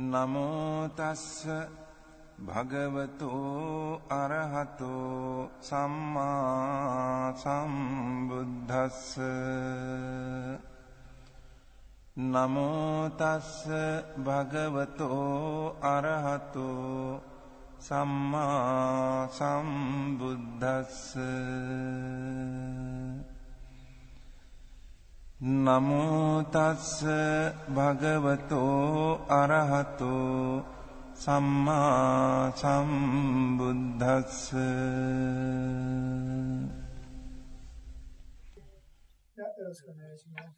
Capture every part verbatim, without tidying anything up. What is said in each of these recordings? නමෝ තස්ස භගවතෝ අරහතෝ සම්මා සම්බුද්දස්ස නමෝ තස්ස භගවතෝ අරහතෝ සම්මා සම්බුද්දස්ස නමෝ තස්ස භගවතෝ අරහතෝ සම්මා සම්බුද්දස්ස.よろしくお願いします。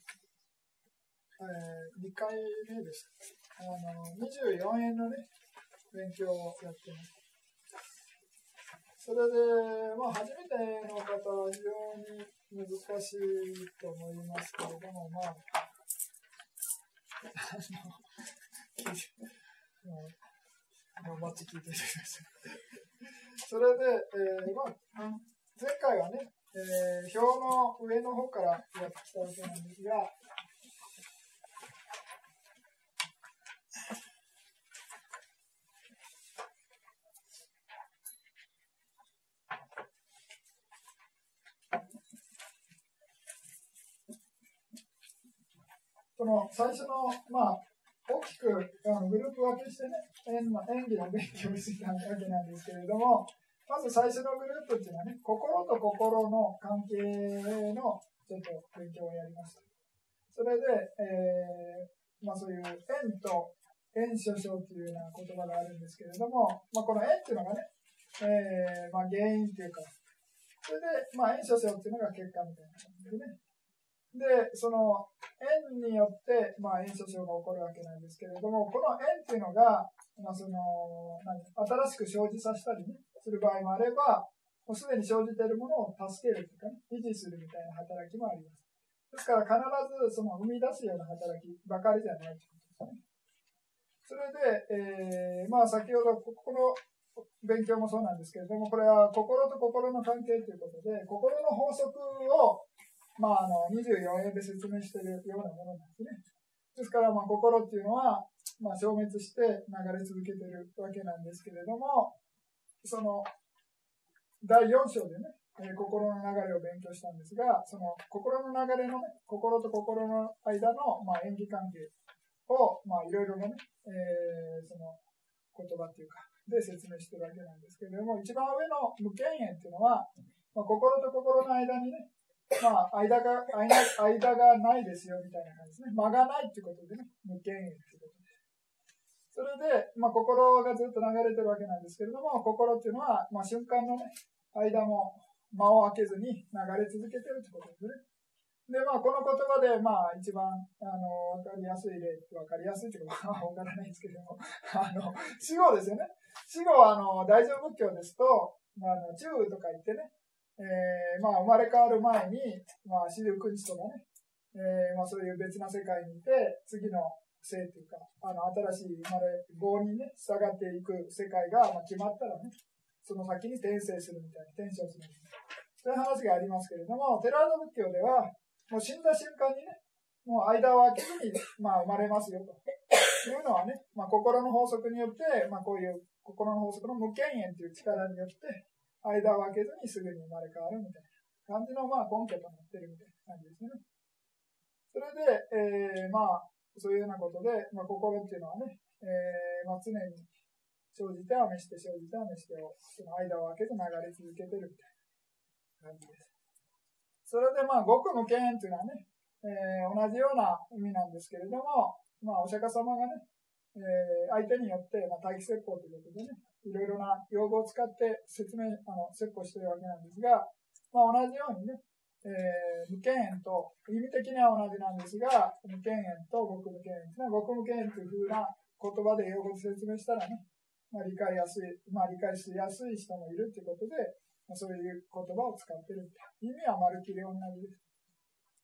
えー、にかいめです。あのにじゅうよんえんのね勉強をやってます。それで、まあ、初めての方は非常に難しいと思いますけれども、まあ、あの、頑張って聞いていただきました。それで、えーまあ、前回はね、えー、表の上の方からやってきたわけなんですが、この最初の、まあ、大きくあのグループ分けしてね、演技の勉強をしてたわけなんですけれども、まず最初のグループっていうのはね、心と心の関係のちょっと勉強をやりました。それで、えーまあ、そういう縁と縁所生というような言葉があるんですけれども、まあ、この縁っていうのがね、えーまあ、原因というか、それで、まあ、縁所生っていうのが結果みたいな感じでね。で、その縁によって、まあ、縁所生が起こるわけなんですけれども、この縁っていうのが、まあ、その何新しく生じさせたり、ね、する場合もあれば、もうすでに生じているものを助けるとか、ね、維持するみたいな働きもあります。ですから必ずその生み出すような働きばかりじゃないということですね。それで、えーまあ、先ほどここの勉強もそうなんですけれども、これは心と心の関係ということで、心の法則をまあ、あのにじゅうよんえんで説明しているようなものなんですね。ですから、まあ、心っていうのは、まあ、消滅して流れ続けているわけなんですけれども、そのだいよん章でね、えー、心の流れを勉強したんですが、その心の流れのね、心と心の間の、まあ、縁起関係を、まあ、いろいろなね、えー、その言葉っていうかで説明しているわけなんですけれども、一番上の無間縁っていうのは、まあ、心と心の間にね、まあ、間が、間がないですよみたいな感じですね。間がないってことでね、無間縁ってことで。それで、まあ、心がずっと流れてるわけなんですけれども、心っていうのは、まあ、瞬間のね、間も間を空けずに流れ続けてるってことですね。で、まあ、この言葉で、まあ、一番、あの、わかりやすい例、わかりやすいっていうか、わからないんですけれども、あの、死後ですよね。死後は、あの、大乗仏教ですと、あの、中とか言ってね、えーまあ、生まれ変わる前に、まあ、四十九日とかね、えーまあ、そういう別な世界にいて、次の生というか、あの新しい生まれ、業にね、従っていく世界が、まあ、決まったらね、その先に転生するみたいな、転生するみたいな、そういう話がありますけれども、テラード仏教では、もう死んだ瞬間にね、もう間を空けずに、まあ、生まれますよと。いうのはね、まあ、心の法則によって、まあ、こういう心の法則の無間縁という力によって、間を空けずにすぐに生まれ変わるみたいな感じの、まあ、根拠となってるみたいな感じですね。それで、えー、まあ、そういうようなことで、まあ、心っていうのはね、えーまあ、常に生じては滅して、生じては滅してを、その間を空けず流れ続けてるみたいな感じです。それで、まあ、極無間縁っていうのはね、えー、同じような意味なんですけれども、まあ、お釈迦様がね、えー、相手によって、まあ、待機説法ということでね、いろいろな用語を使って説明、あの、説法しているわけなんですが、まあ、同じようにね、えー、無間縁と、意味的には同じなんですが、無間縁と極無間縁というのは、極無間縁というふうな言葉で用語を説明したらね、まあ、理解やすい、まあ、理解しやすい人もいるということで、まあ、そういう言葉を使っているみたいな。意味はまるっきり同じです。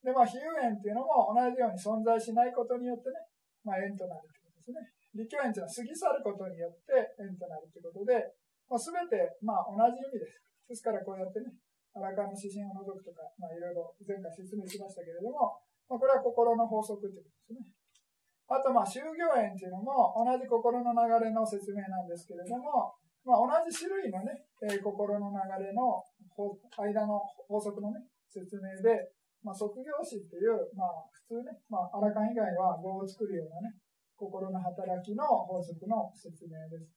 で、まあ、非有縁というのも同じように存在しないことによってね、まあ、縁となるということですね。離境縁というのは過ぎ去ることによって縁となるということで、まあ、全てまあ同じ意味です。ですからこうやってね、あらかの指針を除くとか、まあ、いろいろ前回説明しましたけれども、まあ、これは心の法則ということですね。あと、まあ、集行縁っていうのも同じ心の流れの説明なんですけれども、まあ、同じ種類のね、えー、心の流れの間の法則のね、説明で、まあ、即行支っていう、まあ、普通ね、まあ、アラカン以外は語を作るようなね、心の働きの法則の説明です。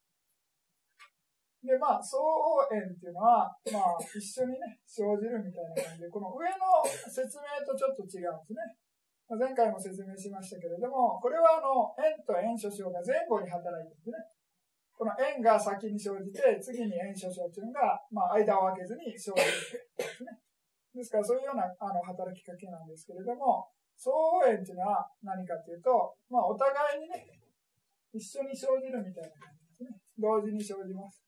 で、まあ、相応縁っていうのは、まあ、一緒にね、生じるみたいな感じで、この上の説明とちょっと違うんですね。前回も説明しましたけれども、これはあの円と円所生が前後に働いてるんですね。この円が先に生じて、次に円所生というのが、まあ、間を空けずに生じるんですね。ですからそういうようなあの働きかけなんですけれども、相応円というのは何かというと、まあ、お互いにね、一緒に生じるみたいな感じですね。同時に生じます。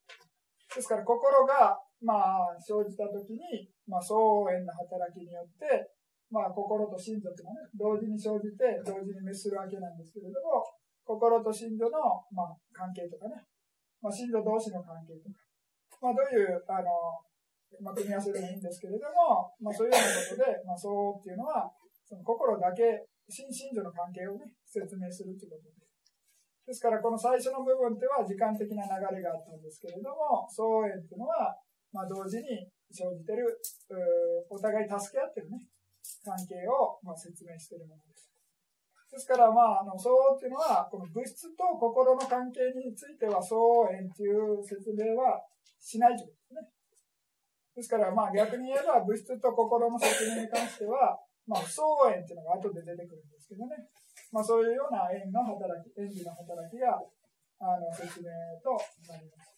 ですから心が、まあ、生じたときに、まあ、相応円の働きによって、まあ、心と心臓というのは、ね、同時に生じて同時に滅するわけなんですけれども、心と心臓の、まあ、関係とかね、まあ、心臓同士の関係とか、まあ、どういうあの、まあ、組み合わせでもいいんですけれども、まあ、そういうようなことで、まあ、相応っていうのはその心だけ心心臓の関係を、ね、説明するということです。ですからこの最初の部分では時間的な流れがあったんですけれども、相応縁っていうのは、まあ、同時に生じてるお互い助け合ってるね関係をまあ説明しているものです。ですから、まあ、あの相応というのは、この物質と心の関係については相応縁という説明はしないということですね。ですから、まあ、逆に言えば物質と心の説明に関しては、まあ、不相応縁というのが後で出てくるんですけどね、まあ、そういうような縁の働き、縁起の働きがあの説明となります。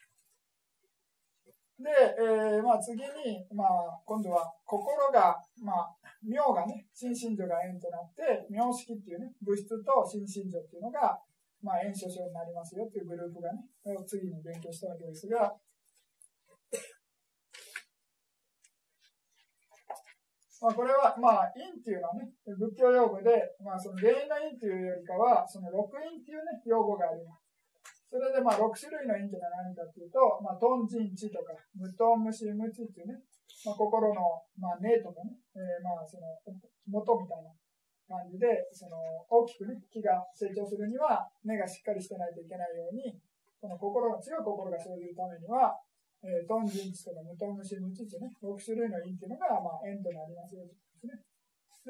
で、えーまあ、次に、まあ、今度は心が、まあ、名がね、心身所が縁となって、名式っていうね、物質と心身所っていうのが、まあ、縁所生になりますよっていうグループがね、次に勉強したわけですが、まあ、これは、まあ、因っていうのはね、仏教用語で、まあ、その原因の因っていうよりかは、その六因っていうね、用語があります。それでまあろく種類の因というのは何かというと、まあ、頓人知とか無頓無心無知というね、まあ、心のまあ根とかね、えー、まあその元みたいな感じで、その大きくね、木が成長するには根がしっかりしてないといけないように、この心の強い心が生じるためには、えー、頓人知とか無頓無心無知というね、ろく種類の因というのがまあ縁となりますよということで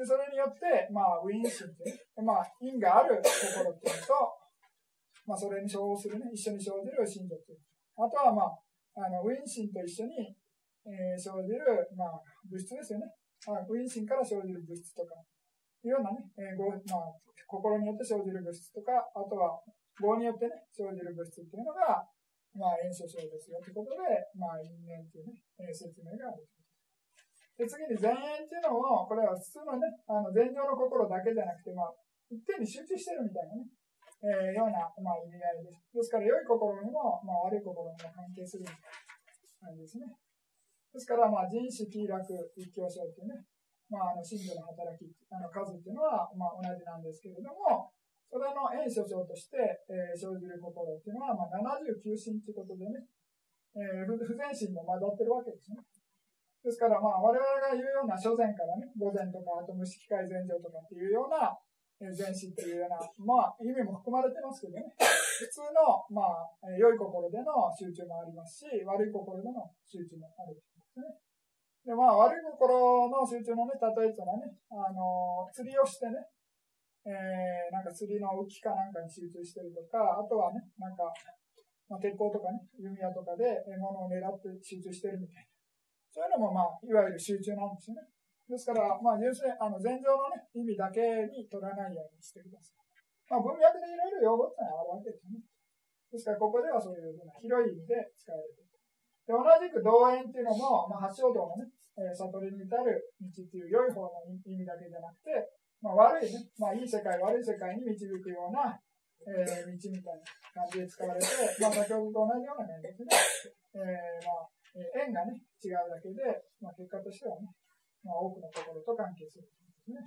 すね。で、それによって、まあ、ウィン心というね、まあ、因がある心というのと、まあ、それに生するね、一緒に生じる心所という。あとは、まあ、あのウィン心と一緒に、えー、生じる、まあ、物質ですよね。まあ、ウィン心から生じる物質とか、いうようなね、えーごまあ、心によって生じる物質とか、あとは、業によってね、生じる物質っていうのが、まあ、縁所生ですよということで、まあ、因縁というね、えー、説明がある。で、次に、前縁っていうのも、これは普通のね、あの前上の心だけじゃなくて、まあ、一点に集中してるみたいなね。えー、ような、まあ、意味合いです。ですから、良い心にも、まあ、悪い心にも関係する感じですね。ですから、まあ、人識楽一強性というね、まあ、あの心所の働き、あの数というのは、まあ、同じなんですけれども、それの縁所生として、えー、生じる心というのは、まあ、ななじゅうきゅう心ということでね、えー、不全心も混ざってるわけですね。ですから、まあ、我々が言うような、初禅からね、午禅とか、あと無識界禅定とかっていうような、前身というような、まあ、意味も含まれてますけどね、普通の、まあ、良い心での集中もありますし、悪い心での集中もあるんですね。で、まあ、悪い心の集中のね、例えとはね、あの、釣りをしてね、えー、なんか釣りの浮きかなんかに集中してるとか、あとはね、なんか、まあ、鉄砲とかね、弓矢とかで物を狙って集中してるみたいな。そういうのも、まあ、いわゆる集中なんですよね。ですから、まあ、純粋に、あの、禅定のね、意味だけに取らないようにしてください。まあ、文脈でいろいろ用語ってのはあるわけですね。ですから、ここではそういうふうな広い意味で使われている。で、同じく同縁っていうのも、まあ、八正道のね、えー、悟りに至る道っていう良い方の意味だけじゃなくて、まあ、悪いね、まあ、いい世界、悪い世界に導くような、えー、道みたいな感じで使われて、まあ、先ほどと同じような面ですね、えー、まあ、縁がね、違うだけで、まあ、結果としてはね、まあ、多くのところと関係するんですね。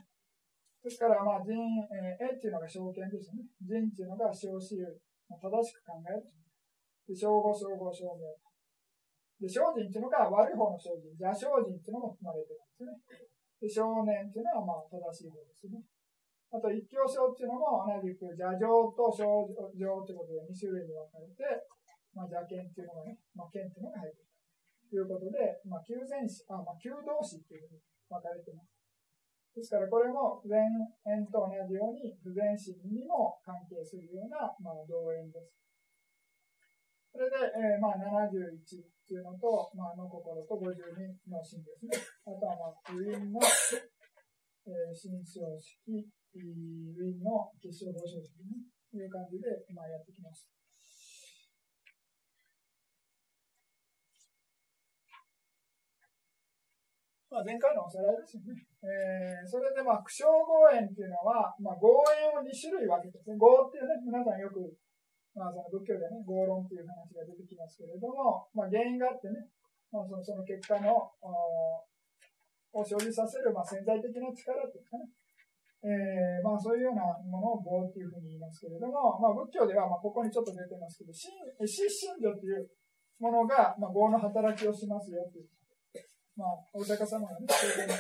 ですから、まあ、人、えー、えっていうのが正見ですね。人っていうのが正思惟、まあ、正しく考える。で、正語、正語、正名。で、正人っていうのが悪い方の正人、邪正人っていうのも含まれてるんですね。で、正念っていうのは、まあ、正しい方ですね。あと一教承っていうのも同じく邪情と正情ということでに種類に分かれて、まあ、邪見っていうのがね、まあ、見っていうのが入っているということで、まあ、求善士、あ、まあ、求道士っていうふうに分かれています。ですからこれも前縁と同じように不善心にも関係するような、まあ、同縁です。それで、えー、まあ、ななじゅういちっていうのと、まあ、の心とごじゅうにの心ですね。あとは、まあ、ウィンの新章式、ウィンの結晶五章式という感じで、まあ、やってきました。まあ、前回のおさらいですよね。えー、それで、まあ、苦笑合縁っていうのは、まあ、合縁をに種類分けてですね。合っていうね、皆さんよく、まあ、その仏教でね、合論っていう話が出てきますけれども、まあ、原因があってね、まあ、その、その結果の、を生じさせる、まあ、潜在的な力っていうかね、えー、まあ、そういうようなものを合っていうふうに言いますけれども、まあ、仏教では、まあ、ここにちょっと出てますけど、心、心情っていうものが、まあ、合の働きをしますよっていう。まあ、お釈迦様がね、それで、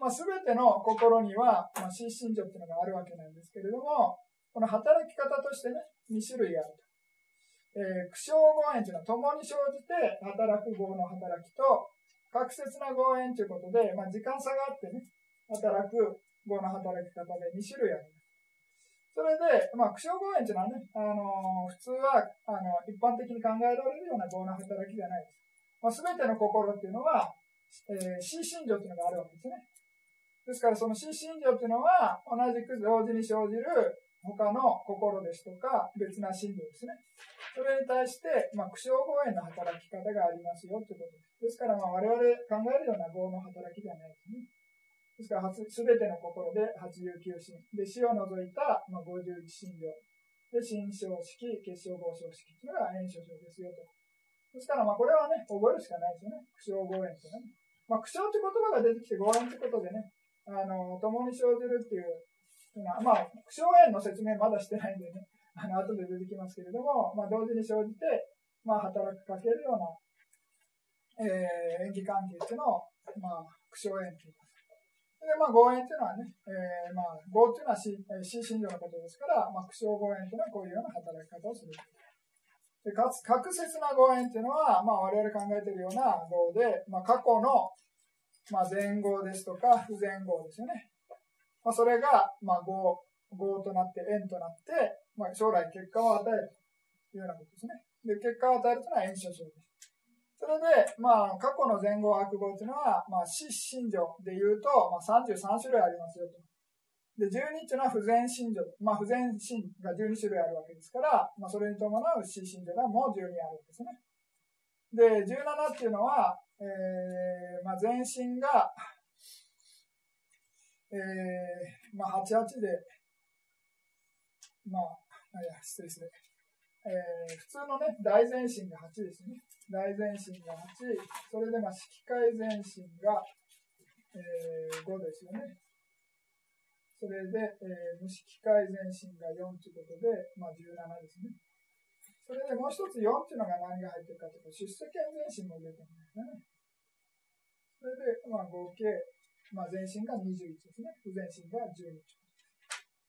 まあ、すべての心には、まあ、心身情っていうのがあるわけなんですけれども、この働き方としてね、に種類あると。えー、苦笑合縁というのは、共に生じて働く業の働きと、隔節な合縁ということで、まあ、時間差があってね、働く業の働き方でに種類あります。それで、まあ、苦笑合縁というのはね、あのー、普通は、あのー、一般的に考えられるような業の働きじゃないです。まあ、すべての心っていうのは、えー、心身情というのがあるわけですね。ですから、その心身情というのは、同じく同時に生じる他の心ですとか、別な心情ですね。それに対して、まあ、苦笑合縁の働き方がありますよということです。ですから、まあ、我々考えるような業の働きじゃないですね。ですから、すべての心ではちじゅうきゅう心。で、死を除いた、まあ、ごじゅういち心情。で、心象式、結晶合象式というのが縁象象ですよと。ですから、まあ、これはね、覚えるしかないですよね。苦笑合縁とね。まあ、苦笑って言葉が出てきて合縁ということでね、あの、共に生じるっていう、まあ、苦笑縁の説明まだしてないんでね、あの、後で出てきますけれども、まあ、同時に生じて、まあ、働きかけるような、えー、縁起関係っていうのを、まあ、苦笑縁という。で、まあ、合縁というのはね、えー、まあ、合というのは心身情のことですから、まあ、苦笑合縁というのはこういうような働き方をする。で、かつ、隔節な合縁というのは、まあ、我々考えているような合で、まあ、過去の、まあ、前合ですとか、不前合ですよね。まあ、それが、まあ、合、合となって、縁となって、まあ、将来結果を与えるというようなことですね。で、結果を与えるというのは縁象象です。それで、まあ、過去の前後悪語というのは、まあ、死心情で言うと、まあ、さんじゅうさん種類ありますよと。で、じゅうにというのは不全心情。まあ、不全心がじゅうに種類あるわけですから、まあ、それに伴う死心情がもうじゅうにあるわけですね。で、じゅうななっていうのは、えー、まあ、全身が、えー、まあ、はちじゅうはちで、まあ、あ、いや、失礼する。えー、普通のね、大前進がはちですね。大前進がはち、それで、まあ、式解前進が、えー、ごですよね。それで、えー、無式解前進がよんということで、まあ、じゅうななですね。それで、もう一つよんというのが何が入ってるかというと、出世権前進も出てるんですね。それで、まあ、合計、まあ、前進がにじゅういちですね。不前進がじゅうに。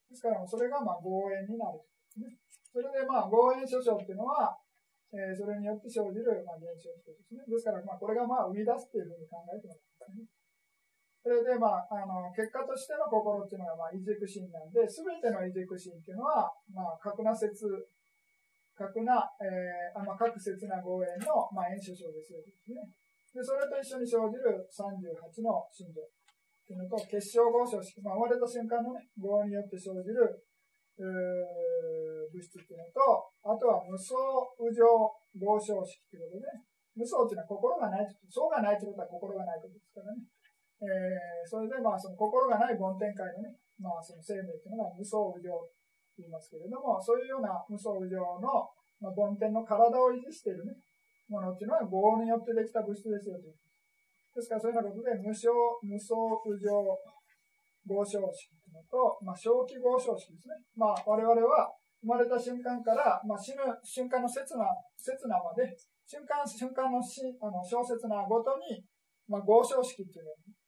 ですから、それが、まあ、合縁になるんですね。それで、まあ、合縁諸生っていうのは、えー、それによって生じる、まあ、現象ですね。ですから、まあ、これが、まあ、生み出すというふうに考えてますね。それで、まあ、あの、結果としての心っていうのが、まあ、異軸心なんで、すべての異軸心っていうのは、まあ、格な節、格な、えー、あの、格節な合縁の、まあ、縁諸生ですよね。で、それと一緒に生じるさんじゅうはちの心情っていうのと、結晶合象式、まあ、生まれた瞬間のね、合によって生じる、えー、物質っていうのと、あとは無相、無常、合象式っていうことでね、無相っていうのは心がないと、相がないということは心がないことですからね、えー、それでまあその心がない梵天界のね、まあその生命っていうのが無相無常って言いますけれども、そういうような無相無常の、まあ、梵天の体を維持しているね、ものっていうのは合によってできた物質ですよと。ですからそういうようなことで、無相、無相、無常、合象式というのと、まあ、正気合象式ですね。まあ、我々は生まれた瞬間から、まあ、死ぬ瞬間の刹那、刹那まで、瞬間、瞬間の、あの小刹那ごとに、まあ、合象式という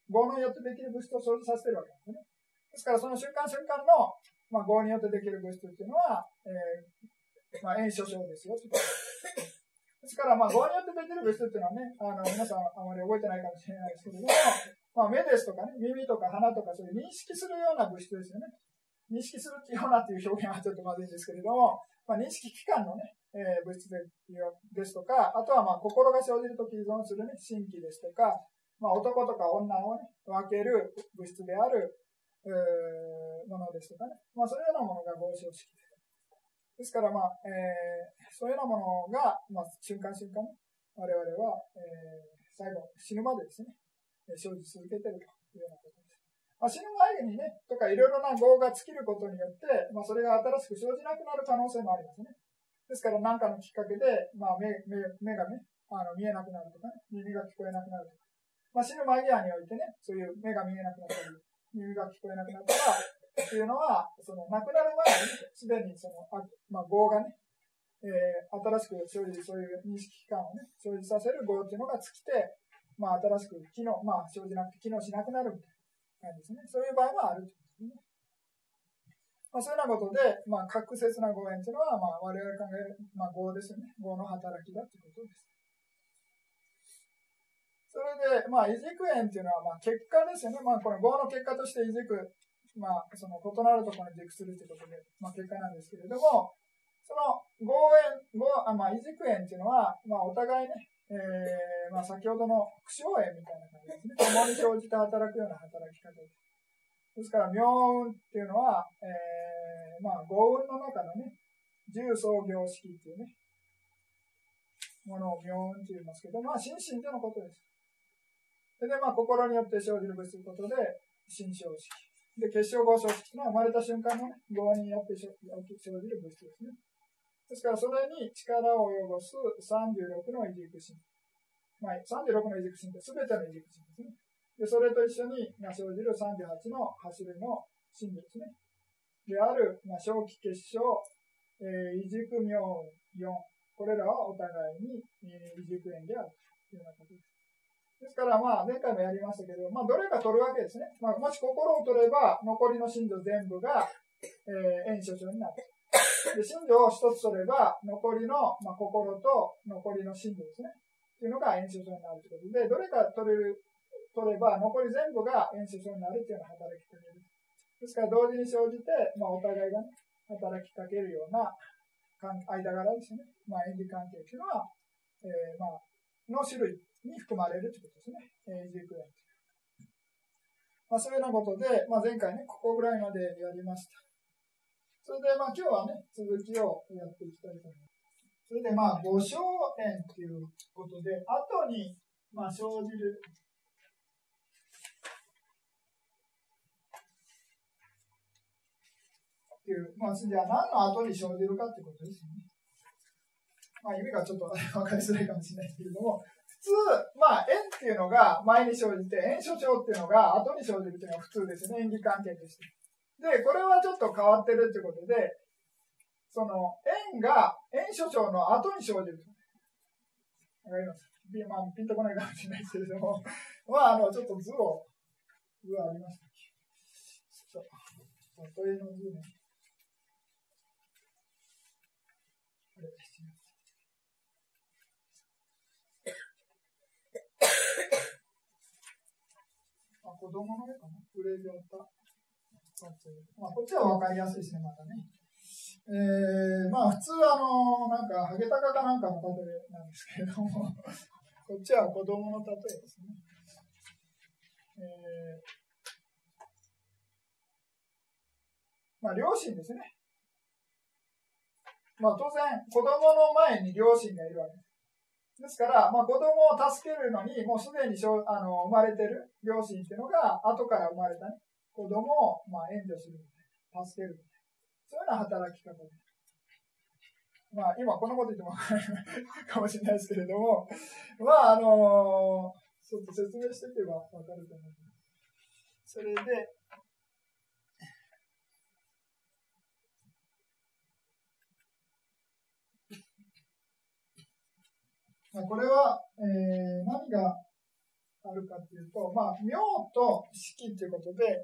業によってできる物質を生じさせているわけですね。ですからその瞬間瞬間の、まあ、業によってできる物質っていうのは、えーまあ、炎症症ですよということです。ですから、まあ、業によってできる物質っていうのはね、あの皆さんあまり覚えてないかもしれないですけども、まあ、目ですとかね、耳とか鼻とかそういう認識するような物質ですよね。認識するようなっていう表現はちょっとまずいですけれども、まあ、認識器官のね、えー、物質 で, ですとか、あとはまあ心が生じるとき依存する、ね、神経ですとか、まあ、男とか女を、ね、分ける物質である、えー、ものですとかね、まあ、そういうようなものが合称式です。ですから、まあえー、そういうようなものが、まあ、瞬間瞬間に我々は、えー、最後死ぬまでですね、生じ続けているというようなことです。まあ、死ぬ前にね、とかいろいろな業が尽きることによって、まあ、それが新しく生じなくなる可能性もありますね。ですから何かのきっかけで、まあ、目, 目, 目がねあの見えなくなるとかね、耳が聞こえなくなるとか、まあ、死ぬ間際においてね、そういう目が見えなくなったり、耳が聞こえなくなったらっていうのは、その亡くなる前にすでにその、まあ、業がね、えー、新しく生じるそういう認識器官をね、生じさせる業っていうのが尽きて、まあ、新しく機能、まあ、生じなくて機能しなくなるみたいな。ですね、そういう場合もあるということですね。まあ、そういうようなことで、まあ、確切な業縁というのは、まあ、我々が考える、まあ、業ですよね。業の働きだということです。それで、まあ、異軸縁というのは、まあ、結果ですよね。まあ、この業の結果として異軸、まあ、その異なるところに軸するということで、まあ、結果なんですけれども、その業縁、業あまあ、異軸縁というのは、まあ、お互いね、えーまあ、先ほどの苦笑縁みたいな感じですね。共に生じて働くような働き方です。ですから、妙運っていうのは、えーまあ、業運の中のね、十相業式っていうね、ものを妙運って言いますけど、まあ、心身とのことです。それで、まあ、心によって生じる物質ということで、心象式。で、結晶合相式というのは、生まれた瞬間のね、業によって生じる物質ですね。ですから、それに力を及ぼすさんじゅうろくの異軸心。まあ、さんじゅうろくの異軸心って全ての異軸心ですね。で、それと一緒に生じるさんじゅうはちのはち類の心理ですね。である、まあ、正気結晶、えー、異軸妙運よん。これらはお互いに、えー、異軸縁であるというようなことです。ですから、まあ、前回もやりましたけど、まあ、どれか取るわけですね。まあ、もし心を取れば、残りの心情全部が、えー、縁所長になる。で、心情を一つ取れば、残りの、まあ、心と残りの心情ですね。というのが炎症症になるということで、どれか取れる、取れば、残り全部が炎症症になるというような働きかけです。ですから、同時に生じて、まあ、お互いが、ね、働きかけるような間柄ですね。まあ、縁起関係というのは、えー、まあ、の種類に含まれるということですね。えー、異軸縁。まあ、そういうようなことで、まあ、前回ね、ここぐらいまでやりました。それで、まあ、今日はね、続きをやっていきたいと思います。それで、まあ、五相縁ということで、後に、まあ、生じる、っていう、まあ、じゃあ、何の後に生じるかということですよね。まあ、指がちょっと分かりづらいかもしれないですけれども、普通、まあ、縁っていうのが前に生じて、縁所長っていうのが後に生じるというのが普通ですね、縁起関係として。で、これはちょっと変わってるってことで、その、縁が、縁所長の後に生じる。わかります。ピン、まあ、ピンとこないかもしれないですけれども、まあ、あの、ちょっと図を、図はありましたっけ。ちょっと、トイレの図ね。あれ、失礼。あ、子供の絵かな。プレイでやった。まあ、こっちは分かりやすいですね、またね。えー、まあ、普通、あの、なんか、ハゲタカかなんかの例えなんですけれども、こっちは子供の例えですね。えー、まあ、両親ですね。まあ、当然、子供の前に両親がいるわけです。ですから、まあ、子供を助けるのに、もうすでにしょあの生まれてる両親っていうのが、後から生まれたね。子供をまあ援助する、助ける、そういうような働き方です。まあ、今このこと言っても分からないかもしれないですけれども、まあ、あのー、ちょっと説明していけば分かると思います。それで、まあ、これは、えー、何があるかっていうと、まあ、名と式っていうことで、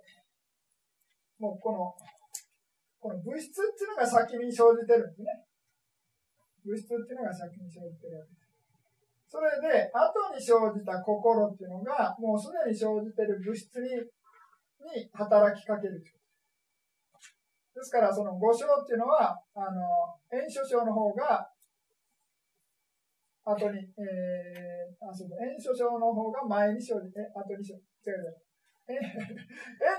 もうこの、この物質っていうのが先に生じてるんですね。物質っていうのが先に生じてるわけです。それで、後に生じた心っていうのが、もうすでに生じてる物質に、に働きかける。ですから、その五章っていうのは、あの、演書章の方が、後に、えー、あ、そうだ、演書章の方が前に生じて、後に生じて、違う違う。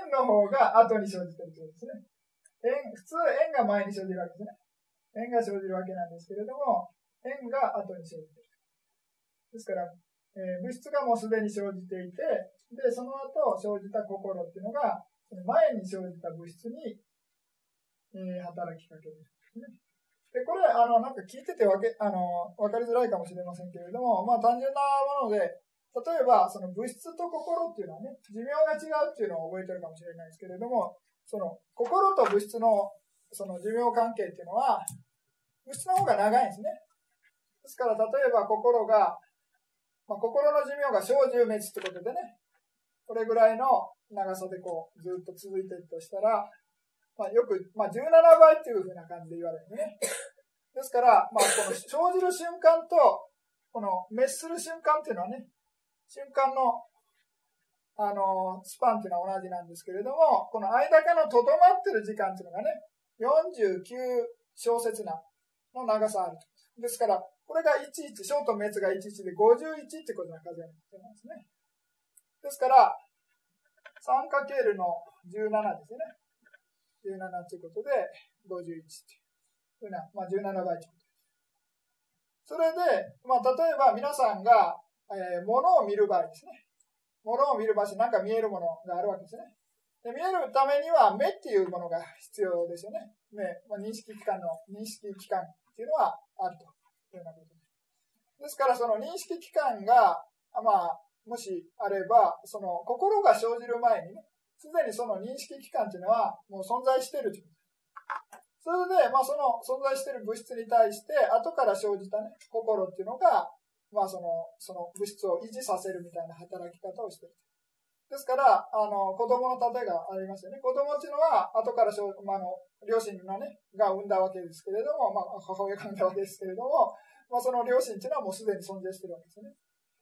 円の方が後に生じてるということですね。円、普通円が前に生じるわけですね。円が生じるわけなんですけれども、円が後に生じてる。ですから、えー、物質がもうすでに生じていて、で、その後生じた心っていうのが、前に生じた物質に、えー、働きかけるんですね。で、これ、あの、なんか聞いててわけ、あの、わかりづらいかもしれませんけれども、まあ単純なもので、例えば、その物質と心っていうのはね、寿命が違うっていうのを覚えてるかもしれないですけれども、その心と物質のその寿命関係っていうのは、物質の方が長いんですね。ですから、例えば心が、まあ、心の寿命が小じゅう滅ってことでね、これぐらいの長さでこう、ずっと続いてるとしたら、まあ、よく、まあ、じゅうななばいっていうふうな感じで言われるね。ですから、まあ、この生じる瞬間と、この滅する瞬間っていうのはね、瞬間の、あのー、スパンというのは同じなんですけれども、この間からとどまってる時間というのがね、よんじゅうきゅうしょうせつなの長さある。ですから、これがじゅういち、小と滅がじゅういちでごじゅういちってことな数えなんですね。ですから、さんかける のじゅうななですね。じゅうななということで、ごじゅういちというふうな、まあ、じゅうななばいということです。それで、まあ、例えば皆さんが、えー、物を見る場合ですね。物を見る場所、なんか見えるものがあるわけですね。で、見えるためには目っていうものが必要ですよね。目、まあ、認識器官の、認識器官っていうのはあるというようなことです。ですから、その認識器官が、まあ、もしあれば、その心が生じる前にね、すでにその認識器官っていうのはもう存在しているという。それで、まあ、その存在している物質に対して、後から生じたね、心っていうのが、まあ、その、その物質を維持させるみたいな働き方をしている。ですから、あの、子供の例えがありますよね。子供っていうのは、後から、まあ、あの、両親のね、が産んだわけですけれども、まあ、母親が産んだわけですけれども、まあ、その両親っていうのはもうすでに存在しているわけですね。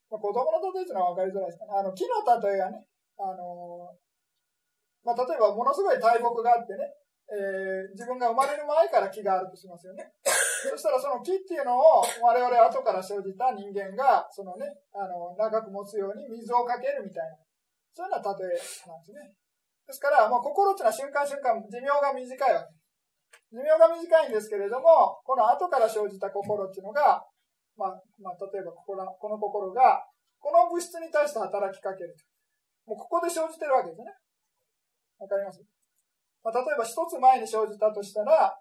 まあ、子供の例えっていうのは分かりづらいですね。あの、木の例えがね、あの、まあ、例えば、ものすごい大木があってね、えー、自分が生まれる前から木があるとしますよね。そしたらその木っていうのを我々後から生じた人間がそのね、あの、長く持つように水をかけるみたいな、そういうような例えなんですね。ですから、まあ、心っていうのは瞬間瞬間寿命が短いわけ。寿命が短いんですけれども、この後から生じた心っていうのが、まあ、まあ、例えばこの心がこの物質に対して働きかけると。もうここで生じてるわけですね。わかります？まあ、例えば一つ前に生じたとしたら、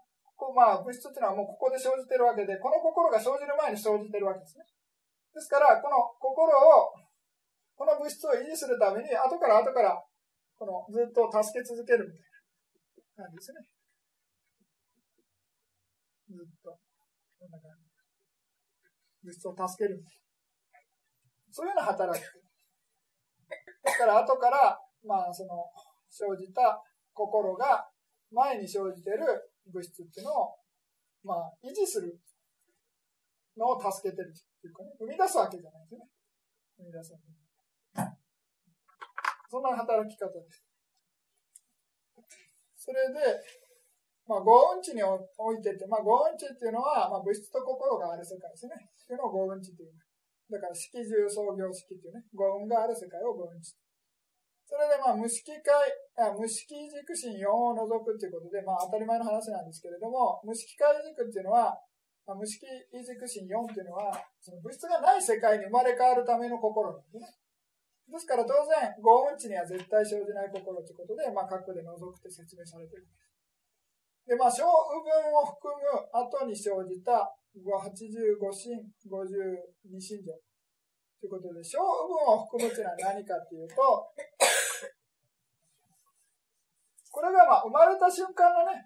まあ、物質っていうのはもうここで生じてるわけで、この心が生じる前に生じてるわけですね。ですから、この心を、この物質を維持するために、後から後から、このずっと助け続けるみたいな感じですね。ずっと、こんな感じ。物質を助ける。そういうような働き。ですから、後から、まあ、その、生じた心が前に生じてる物質っていうのを、まあ、維持するのを助けてるっていうかね、生み出すわけじゃないですね。生み出すわけ。そんな働き方です。それで、まあ、五蘊地においてて、まあ、五蘊地っていうのは、まあ、物質と心がある世界ですね。っていうのを五蘊地っていう。だから、色住創業識っていうね、五蘊がある世界を五蘊地。それで、まあ、無色界、無色軸心よんを除くということで、まあ、当たり前の話なんですけれども、無色界軸っていうのは、まあ、無色軸心よんっていうのは、その物質がない世界に生まれ変わるための心なんですね。ですから、当然、五蘊地には絶対生じない心ということで、まあ、括弧で除くって説明されているんです。で、まあ、小右分を含む後に生じたはちじゅうごしん、ごじゅうにしんじょうということで、小右分を含むというのは何かというと、これがまあ生まれた瞬間のね、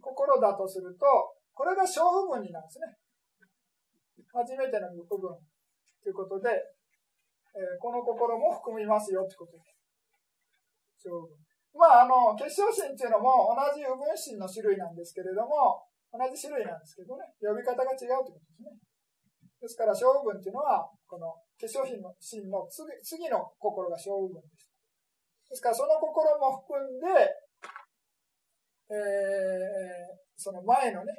心だとすると、これが小部分になるんですね。初めての部分ということで、えー、この心も含みますよってことです。まあ、あの、結晶心っていうのも同じ右分心の種類なんですけれども、同じ種類なんですけどね、呼び方が違うってことですね。ですから、小右分っていうのは、この結晶心の心の次、次の心が小右分です。ですから、その心も含んで、えー、その前のね、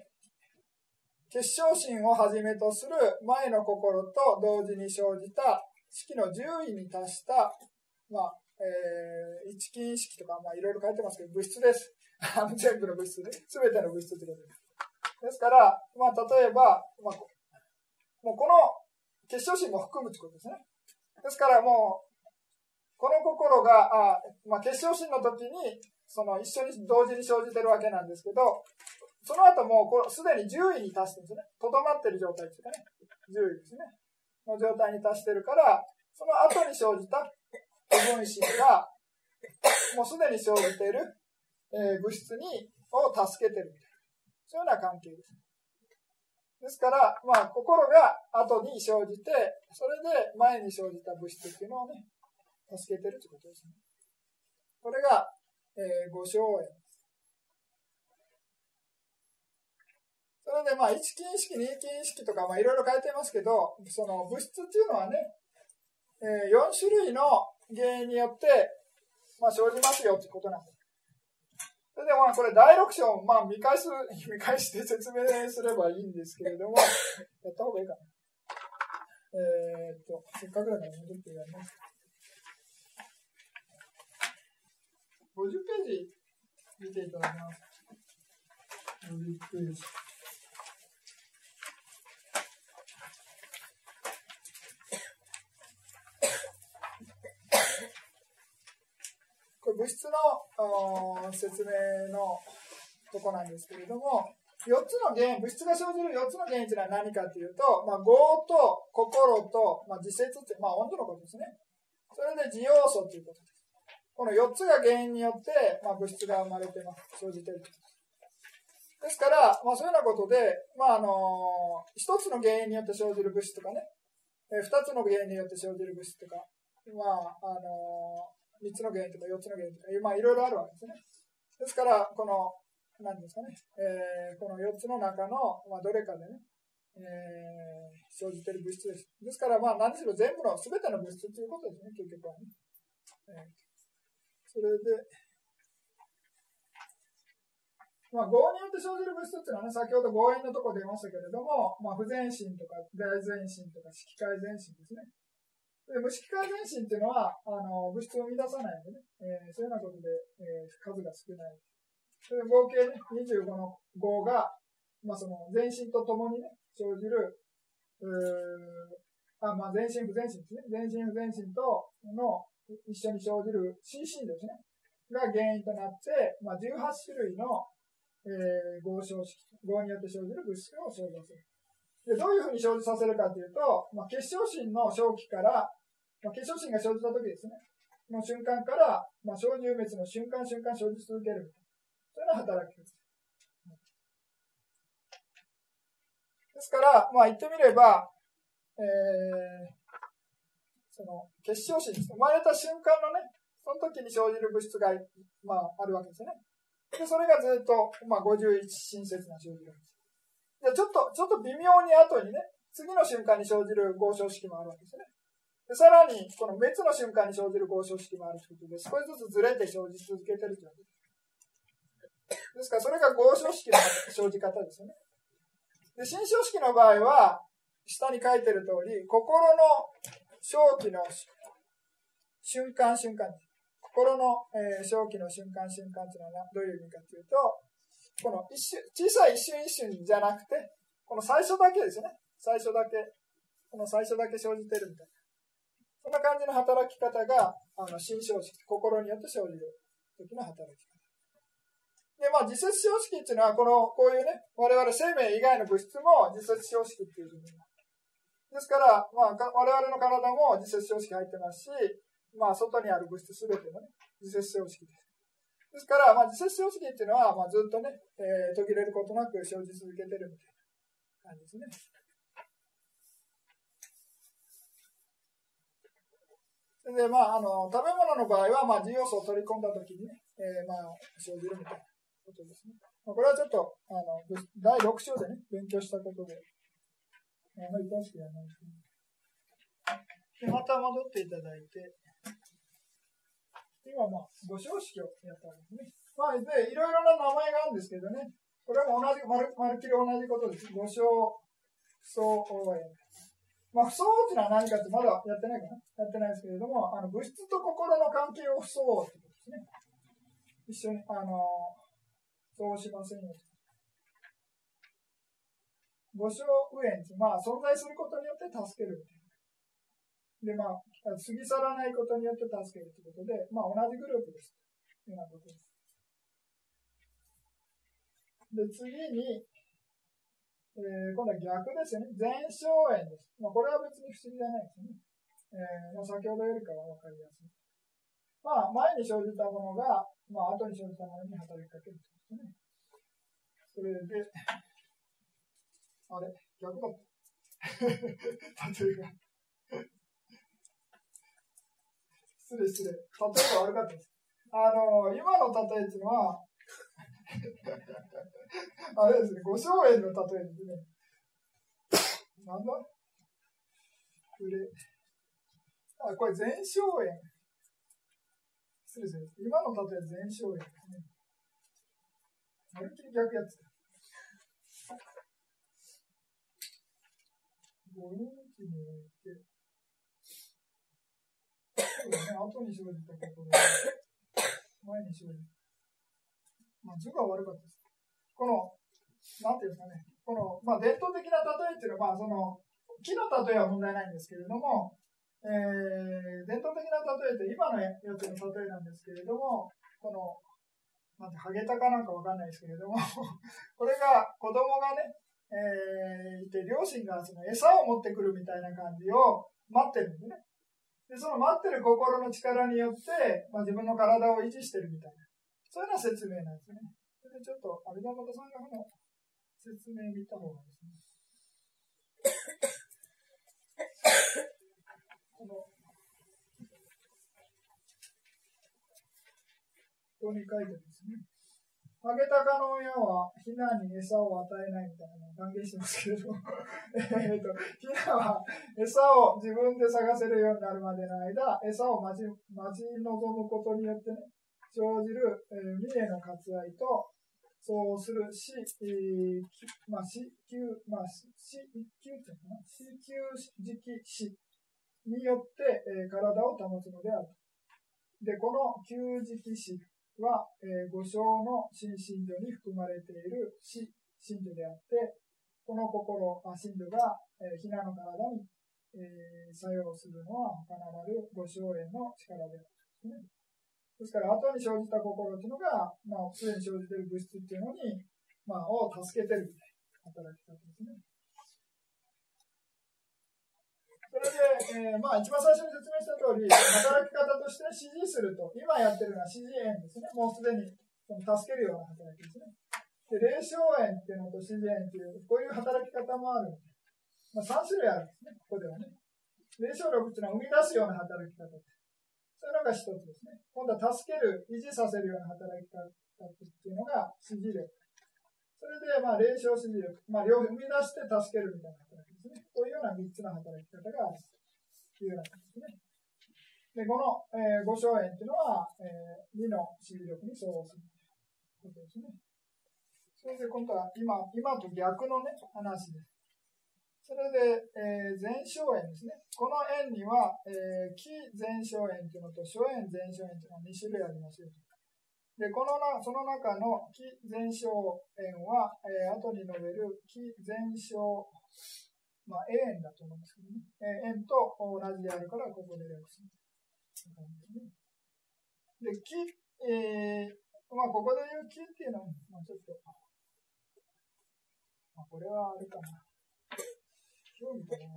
結晶心をはじめとする前の心と同時に生じた式のじゅういに達した、まあ、えー、一金式とか、まあ、いろいろ書いてますけど、物質です。全部の物質ね。すべての物質ということです。ですから、まあ、例えば、まあ、もうこの結晶心も含むということですね。ですから、もう、この心が、あまあ、結晶心の時に、その一緒に同時に生じてるわけなんですけど、その後もう、すでにじゅういに達してるんですね。とどまってる状態ですね。じゅういですね。の状態に達してるから、その後に生じた右分心が、もうすでに生じている、えー、物質にを助けてるみたいな、そういうような関係です。ですから、まあ、心が後に生じて、それで前に生じた物質っていうのをね、助けてるってことですね。これが、えー、五性円です。それで、まあ、一金式、二金式とか、まあ、いろいろ書いてますけど、その物質っていうのはね、えー、よん種類の原因によって、まあ、生じますよってことなんです。それで、まあ、これ、第六章、まあ、見返す、見返して説明すればいいんですけれども、やった方がいいかな。えー、っと、せっかくだから戻ってやります。ごじゅっページ見ていただきます。ごじゅっページ。物質の説明のとこなんですけれども、よっつの原因、物質が生じるよっつの原因というのは何かというと、まあ、業と心と、まあ、自節という、まあ、温度のことですね。それで自要素ということです。このよっつが原因によって、まあ、物質が生まれてます、生じているということです。ですから、まあ、そういうようなことで、まああのー、ひとつの原因によって生じる物質とかね、ふたつの原因によって生じる物質とか、まああのーみっつの原因とかよっつの原因とか、まあ、いろいろあるわけですね。ですから、この、何ですかね、えー、このよっつの中の、まあ、どれかでね、えー、生じている物質です。ですから、まあ、何しろ全部の、すべての物質ということですね、結局はね。えー、それで、まあ、業によって生じる物質というのはね、先ほど業縁のところ出ましたけれども、まあ、不全心とか、大全心とか、色界全心ですね。で無色界全心というのはあの物質を生み出さないので、ねえー、そういうようなことで、えー、数が少ない。それで合計、ね、にじゅうごの業が、まあ、その全身とともに、ね、生じる、あまあ、全身不全身ですね。全身不全身との一緒に生じる心身ですね。が原因となって、まあ、じゅうはちしゅるいの業によって生じる物質を生じまする。でどういうふうに生じさせるかというと、まあ、結晶心の正気から、まあ、結晶心が生じたときですね、の瞬間から、まあ、生じ滅の瞬間瞬間生じ続ける。そういうような働きです。ですから、まあ、言ってみれば、えー、その結晶心です。生まれた瞬間のね、その時に生じる物質が、まあ、あるわけですね。で、それがずっと、まあ、ごじゅういちしんせつが生じるわけです。ちょっと、ちょっと微妙に後にね、次の瞬間に生じる合唱式もあるわけですね。で、さらに、この滅の瞬間に生じる合唱式もあるということで、少しずつずれて生じ続けてるというわけです。ですから、それが合唱式の生じ方ですよね。で、心象式の場合は、下に書いてる通り、心の正気の瞬間瞬間、心の正気の瞬間瞬間というのはどういう意味かというと、この一瞬、小さい一瞬一瞬じゃなくて、この最初だけですね。最初だけ、この最初だけ生じてるみたいな。そんな感じの働き方が、あの、心象式、心によって生じる時の働き方。で、まあ、自節生式っていうのは、この、こういうね、我々生命以外の物質も自節生式っていう意味ですから、まあ、我々の体も自節生式入ってますし、まあ、外にある物質すべてもね、自節生式です。ですから、まあ、自節生式っていうのは、まあ、ずっとね、えー、途切れることなく生じ続けてるみたいな感じですね。で、まあ、あの食べ物の場合は、まあ、需要素を取り込んだときにね、えー、まあ、生じるみたいなことですね。まあ、これはちょっと、あのだいろく章でね、勉強したことで、あまり詳しくはないですね。で、また戻っていただいて、今、まあ、五章式をやったわけですね。まあ、で、いろいろな名前があるんですけどね、これも同じ、まるっきり同じことです。五章、不相応縁。まあ、不相応というのは何かってまだやってないかな、やってないですけれども、あの物質と心の関係を不相応ということですね。一緒に、あの、そうしませんよ。五相応縁、まあ、存在することによって助けるみたいな。で、まあ、過ぎ去らないことによって助けるということで、まあ、同じグループです。というようなことです。で、次に、えー、今度は逆ですよね。全生縁です。まあ、これは別に不思議じゃないですね。えー、先ほどよりかは分かりやすい。まあ、前に生じたものが、まあ、後に生じたものに働きかけるということですね。それで、あれ、逆だった。例えが。失礼失礼。例えが悪かったです。あの、今の例えっていうのは、あれですね、五相縁の例えですね。なんだこれ。あ、これ全生縁。失礼ですね。今の例えは全生縁ですね。まるっきり逆やつ。ご人気において、そうですね、後に生じたことが、前に生じた。まあ、図が悪かったです。この、なんていうんですかね、この、まあ、伝統的な例えっていうのは、まあ、その、木の例えは問題ないんですけれども、えー、伝統的な例えって今のやつの例えなんですけれども、この、なんて、ハゲタカなんかわかんないですけれども、これが、子供がね、えー、いて、両親がその餌を持ってくるみたいな感じを待ってるんですね。で、その待ってる心の力によって、まあ、自分の体を維持してるみたいな。そういうのは説明なんですね。それでちょっと、阿部田元さんの方の説明見た方がいいですね。この、ここに書いてですね。ハゲタカの親はヒナに餌を与えないみたいなのを断言してますけれども、えっと、ヒナは餌を自分で探せるようになるまでの間、餌を待ち、待ち望むことによってね、生じる、えー、未練の割愛と、そうする死、えー、まあ、死休、まあ、死休っていうのかな、死休時期死によって、えー、体を保つのである。で、この休時期死は、えー、五章の新神女に含まれている死神女であって、この心、神女が、えー、雛の体に、えー、作用するのは他ならぬ五章縁の力である、ね。ですから、後に生じた心というのが、まあ、すでに生じている物質っていうのに、まあ、を助けてるみたいな働き方ですね。それで、えー、まあ、一番最初に説明した通り、働き方として支持すると、今やってるのは支持縁ですね。もうすでに助けるような働きですね。で、霊障縁っていうのと支持縁っていう、こういう働き方もある。まあ、さん種類あるんですね、ここではね。霊障力っていうのは生み出すような働き方です。それが一つですね。今度は助ける、維持させるような働き方っていうのが支持力。それで、まあ、霊障支持力。まあ、両方生み出して助けるみたいな働きですね。こういうようなみっつの働き方があるというようなですね。で、この、えー、五相縁っていうのは、えー、にの支持力に相応するということですね。それで、今度は今、今と逆のね、話です。それで、えー、全生縁ですね。この縁には、えー、気全生縁というのと、諸縁全生縁というのがに種類ありますよ。で、このな、その中の気全生縁は、えー、後に述べる気全生、まあ、縁だと思うんですけどね。縁と同じであるから、ここで略する。で、気、えー、まあ、ここで言う気っていうのは、まあ、ちょっと、まあ、これはあれかな。興味がない。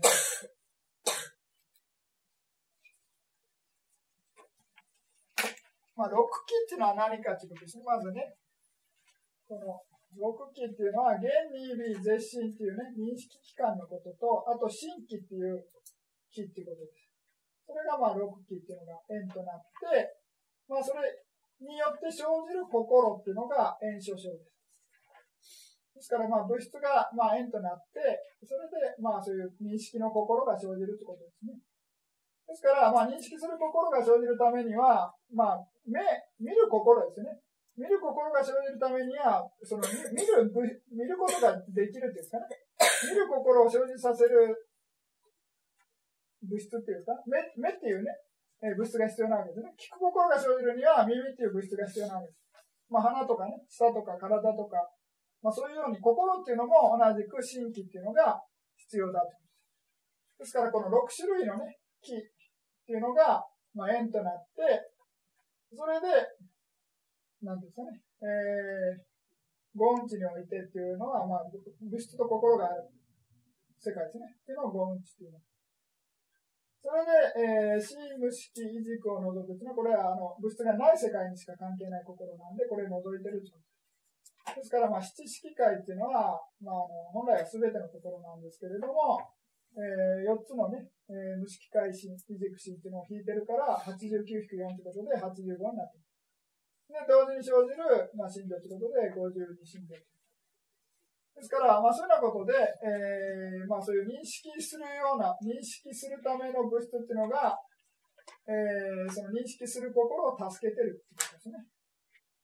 まあ、ろっきっていうのは何かということですね。まずね、このろっきっていうのは、現に微絶心っていうね、認識期間のことと、あと、心期っていう期っていうことです。それがまあろっきっていうのが円となって、まあそれによって生じる心っていうのが円所生です。ですからまあ物質がまあ円となって、それでまあそういう認識の心が生じるってことですね。ですからまあ認識する心が生じるためには、まあ目、見る心ですね。見る心が生じるためには、その 見, 見る、見ることができるっていうんですかね。見る心を生じさせる物質っていうか、目、目っていうね、えー、物質が必要なわけですね。聞く心が生じるには耳っていう物質が必要なわけです。まあ、鼻とかね、舌とか体とか、まあ、そういうように心っていうのも同じく心気っていうのが必要だと。ですからこのろくしゅるいのね、気っていうのが、まあ、円となって、それで、なんですかね、えー、五蘊においてっていうのは、まあ、物質と心がある世界ですね。っていうのを五蘊っていうの。それで、死、えー、無識、異軸を除くっていうのは、これはあの物質がない世界にしか関係ない心なんで、これを除いてるってことです。ですから、まあ、七識界っていうのは、まあ、あの本来は全ての心なんですけれども、えー、よっつのね、えー、無識界、異軸心っていうのを引いてるから、はちじゅうきゅうひくよんってことではちじゅうごになってる。で、同時に生じる、まあ、心情ということで、ごじゅうにしんじょう。ですから、まあ、そういうようなことで、えー、まあ、そういう認識するような、認識するための物質っていうのが、えー、その認識する心を助けてるっていうことですね。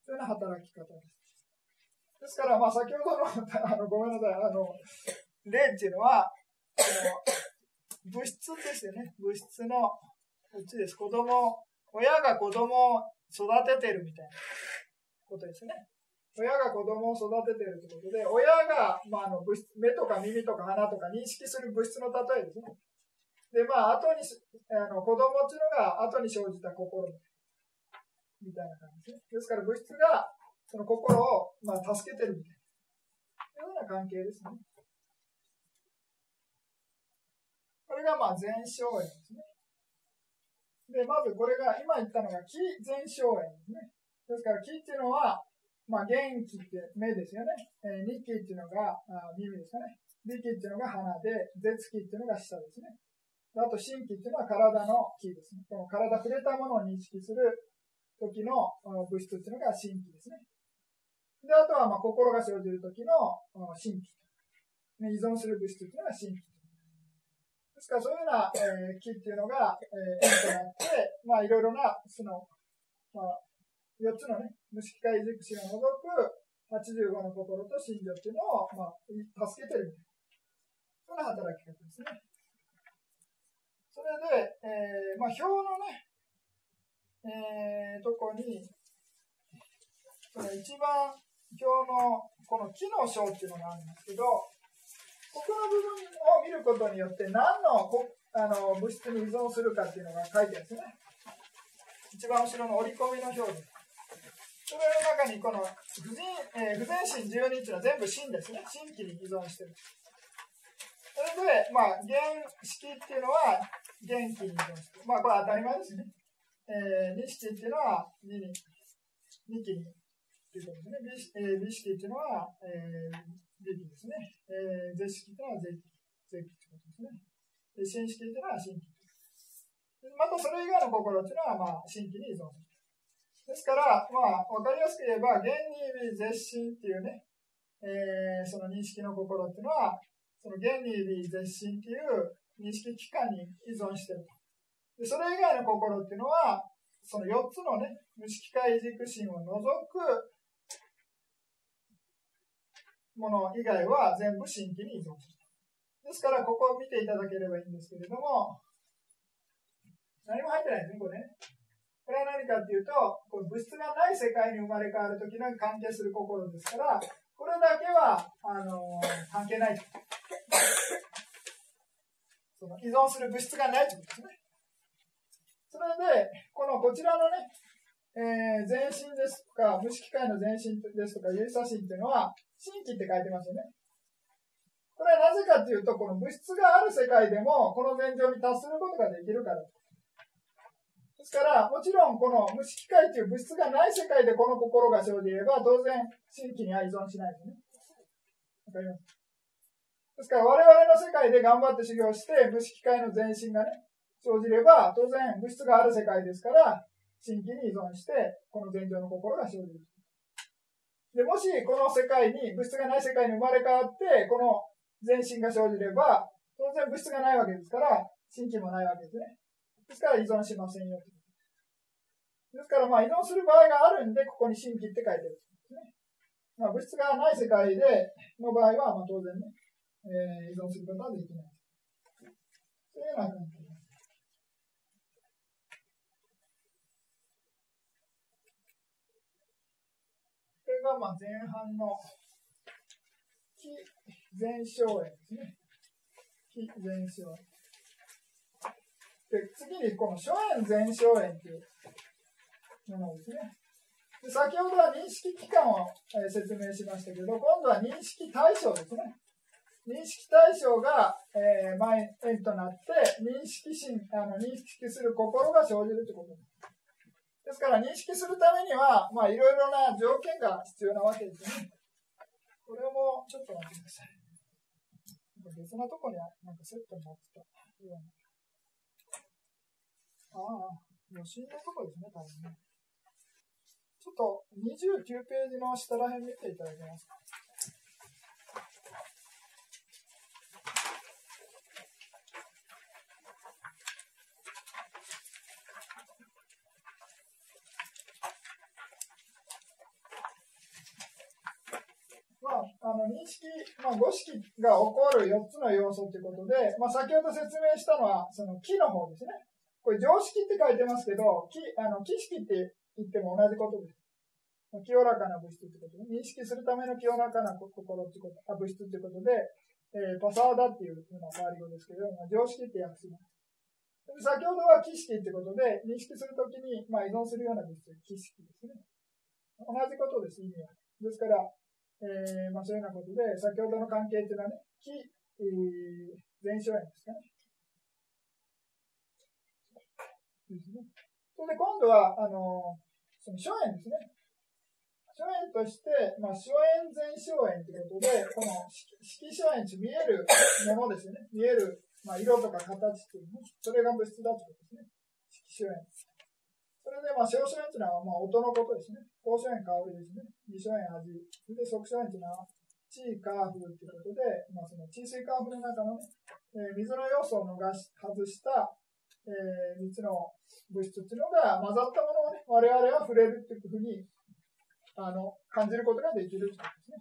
そういうような働き方です。ですから、まあ、先ほどの、あのごめんなさい、あの、例っていうのは、あの物質ですよね。物質のうちです。子供、親が子供を育ててるみたいなことですね。親が子供を育ててるということで、親が、まあ、あの物質、目とか耳とか鼻とか認識する物質の例えですね。で、まあ、後に、あの子供っていうのが後に生じた心みたいな感じですね。ですから物質がその心を、まあ、助けてるみたいな、そういうような関係ですね。これが、まあ、全生円ですね。で、まずこれが、今言ったのが、気全生円ですね。ですから、気っていうのは、まあ、元気って目ですよね。えー、にきっていうのが耳ですかね。力っていうのが鼻で、絶気っていうのが舌ですね。あと、心気っていうのは体の気ですね。この体触れたものを認識する時の物質っていうのが心気ですね。で、あとは、まあ、心が生じる時の心気。依存する物質っていうのが心気。ですから、そういうような、えー、気っていうのが、えー、円となって、まあ、いろいろな、その、まあ、よっつのね、無識界異軸心を除く、はちじゅうごの心と心情っていうのを、まあ、助けてる。そんな働き方ですね。それで、えー、まあ、表のね、えー、とこに、一番表の、この気の章っていうのがあるんですけど、ここの部分を見ることによって何 の, あの物質に依存するかっていうのが書いてあるんですね。一番後ろの折り込みの表です。それの中にこの不全、えー、不全心じゅうにっていうのは全部心ですね。心気に依存してる。それで、まあ、元識っていうのは元気に依存してる。まあ、これ当たり前ですね。えー、に識っていうのはにに、に気に。っていうことですね。美、えー、識っていうのは、えー力ですね。えー、絶識というのは絶気ということですね。で、心識というのは心気。またそれ以外の心というのは、まあ、心気に依存する。ですから、まあ、わかりやすく言えば、現に絶心っていうね、えー、その認識の心というのは、その現に絶心っていう認識器官に依存している。で、それ以外の心というのは、そのよっつのね、無識界異軸心を除く、もの以外は全部心気に依存する。ですから、ここを見ていただければいいんですけれども、何も入ってないですね、これね。これは何かっていうと、この物質がない世界に生まれ変わるときの関係する心ですから、これだけは、あのー、関係ない。その依存する物質がないということですね。それで、このこちらのね、えー、全身ですとか、無識界の全身ですとか、有差心っていうのは、心気って書いてますよね。これはなぜかというと、この物質がある世界でも、この現状に達することができるから。ですから、もちろん、この無識界という物質がない世界でこの心が生じれば、当然、心気には依存しないですね。わかります。ですから、我々の世界で頑張って修行して、無識界の全身がね、生じれば、当然物質がある世界ですから、新規に依存して、この善良の心が生じる。で、もしこの世界に、物質がない世界に生まれ変わって、この前進が生じれば、当然物質がないわけですから、新規もないわけですね。ですから依存しませんよ。ですから、まあ依存する場合があるんで、ここに新規って書いてるんですね。まあ物質がない世界での場合は、まあ当然ね、えー、依存することはできない。というような感じです。これがまあ前半の非前哨炎ですね。非前哨炎。で、次にこの初炎前哨炎というものですね。で、先ほどは認識器官を、えー、説明しましたけど、今度は認識対象ですね。認識対象が、えー、前縁となって認識心あの、認識する心が生じるということです。ですから認識するためには、まあ、いろいろな条件が必要なわけですね。これもちょっと待ってください。別のところになんかセットになってたような。ああ、余震のところですね、多分ね。ちょっとにじゅうきゅうページの下ら辺見ていただけますか。あの認識、まあ、五識が起こるよっつの要素ということで、まあ、先ほど説明したのは、その気の方ですね。これ、常識って書いてますけど、気、あの、気識って言っても同じことです。清らかな物質ってことで、認識するための清らかな心ってこと、あ、物質ってことで、えー、パサーダっていうふうな代わり語ですけど、まあ、常識って訳します。先ほどは気識ってことで、認識するときに、まあ、依存するような物質、気識ですね。同じことです、意味は。ですから、えー、まあそういうようなことで、先ほどの関係っていうのはね、非、えー、前哨炎ですかね。ですね。それで今度は、あのー、その初炎ですね。初炎として、まあ初炎前哨炎ということで、この色初炎って見えるものですよね。見える、まあ、色とか形っていうね。それが物質だってことですね。色初炎。それで、まあ、小初炎というのは、まあ、音のことですね。高初炎、香りですね。二初炎、味。で、即初炎というのは、地位、カーフルということで、まあ、その地水カーフルの中のね、えー、水の要素を逃し、外した、えー、みっつの物質というのが混ざったものをね、我々は触れるというふうに、あの、感じることができるということで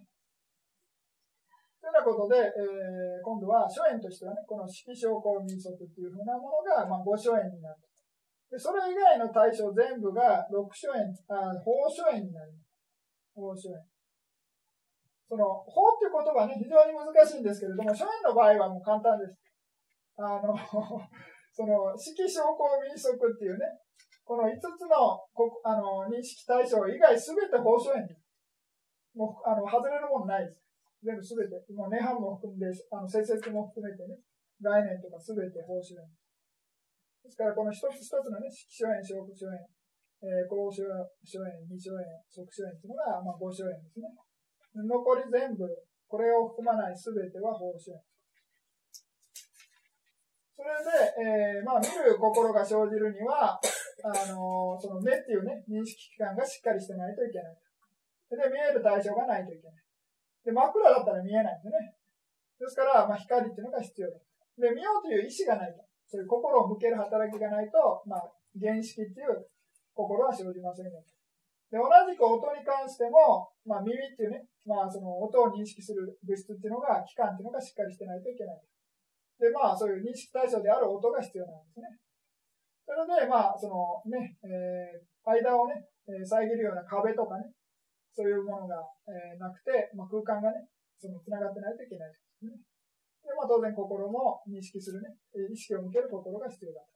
すね。というようなことで、えー、今度は初炎としてはね、この色小香味即というふうなものが、まあ、五初炎になる。で、それ以外の対象全部が六初炎、あ、法初炎になります。法初炎。その、法っていう言葉はね、非常に難しいんですけれども、初炎の場合はもう簡単です。あの、その、色小香味即っていうね、このいつつの、こあの認識対象以外すべて法初炎です。もう、あの、外れるものないです。全部すべて。もう、涅槃も含んで、あの、性説も含めてね、概念とかすべて法初炎。ですから、この一つ一つのね、色初炎、小初炎、えー、高初炎、二初炎、即初炎というのが、まあ、五初炎ですね。残り全部、これを含まないすべては法初炎。それで、えー、まあ、見る心が生じるには、あのー、その目っていうね、認識器官がしっかりしてないといけない。で、見える対象がないといけない。で、真っ暗だったら見えないんですね。ですから、まあ、光っていうのが必要だ。で、見ようという意志がないと。そういう心を向ける働きがないと、まあ、原識っていう心は生じませんよ。で、同じく音に関しても、まあ、耳っていうね、まあ、その音を認識する物質っていうのが、器官っていうのがしっかりしてないといけない。で、まあ、そういう認識対象である音が必要なんですね。それで、まあ、そのね、えー、間をね、遮るような壁とかね、そういうものが、えー、なくて、まあ、空間がね、その繋がってないといけないですね。で、まあ、当然心も認識するね、意識を向ける心が必要だと。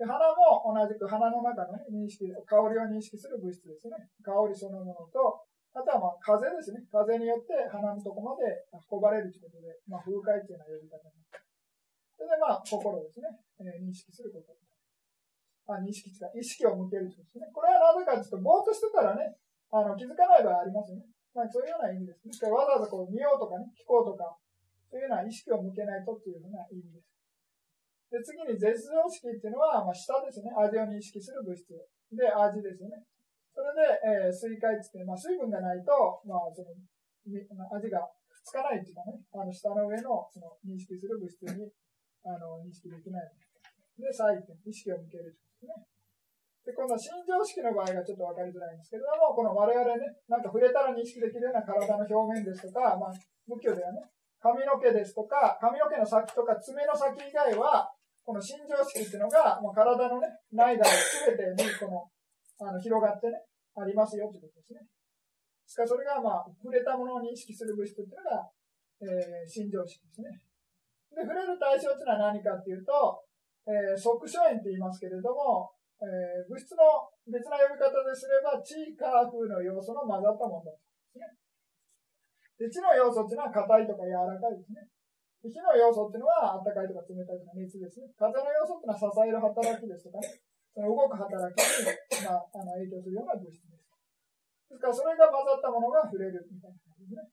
で、鼻も同じく鼻の中の、ね、認識、香りを認識する物質ですね。香りそのものと、あとはまあ風ですね。風によって鼻のとこまで運ばれるということで、まあ、風海というのは呼び方になります。それでまあ心ですね、えー、認識すること。あ、認識した。意識を向けるということですね。これはなぜかちょっとぼーっとしてたらね、あの気づかない場合ありますよね。まあ、そういうような意味です。ですからわざわざこう見ようとかね、聞こうとか、というような意識を向けないとというような意味です。で、次に絶常識っていうのは、まあ、舌ですね。味を認識する物質。で、味ですね。それで、えー、水解って、まあ、水分がないと、まあ、その、味がつかないっていうかね、あの、舌の上の、その、認識する物質に、あの、認識できない。で、採点、意識を向けるってことですね。で、今度は新常識の場合がちょっとわかりづらいんですけれども、この我々ね、なんか触れたら認識できるような体の表面ですとか、まあ、仏教ではね、髪の毛ですとか、髪の毛の先とか爪の先以外は、この新常識っていうのが、まあ、体のね、内外すべてに、この、あの、広がってね、ありますよということですね。ですから、それが、まあ、触れたものを認識する物質っていうのが、えー、新常識ですね。で、触れる対象っていうのは何かっていうと、えー、即所縁って言いますけれども、えー、物質の別な呼び方ですれば、地位、火、風の要素の混ざったものですね。で、地の要素っていうのは硬いとか柔らかいですね。で、火の要素っていうのは暖かいとか冷たいとか熱ですね。風の要素っていうのは支える働きですとかね、その動く働きに、まあ、あの影響するような物質です。ですから、それが混ざったものが触れるみたいな感じですね。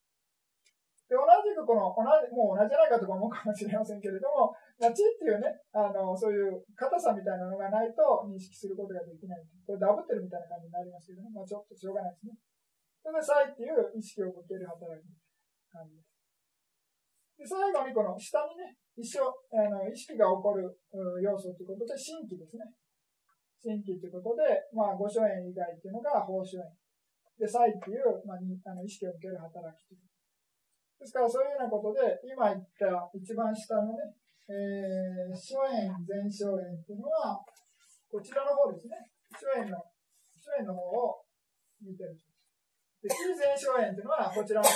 で、同じくこの、同じ、もう同じじゃないかとか思うかもしれませんけれども、まあ、地っていうね、あの、そういう硬さみたいなのがないと認識することができない。これダブってるみたいな感じになりますけどね。まあ、ちょっとしょうがないですね。それで、才っていう意識を向ける働きみたいな感じです。で、最後にこの下にね、一緒、あの、意識が起こる要素ということで、心機ですね。心機ということで、まあ、五所縁以外っていうのが方所縁。で、才っていう、まあ、あの意識を向ける働き。ですから、そういうようなことで、今言った一番下のね、えー、所縁、全所縁っていうのは、こちらの方ですね。所縁の、所縁の方を見てる。で、非全所縁っていうのは、こちらの、ね、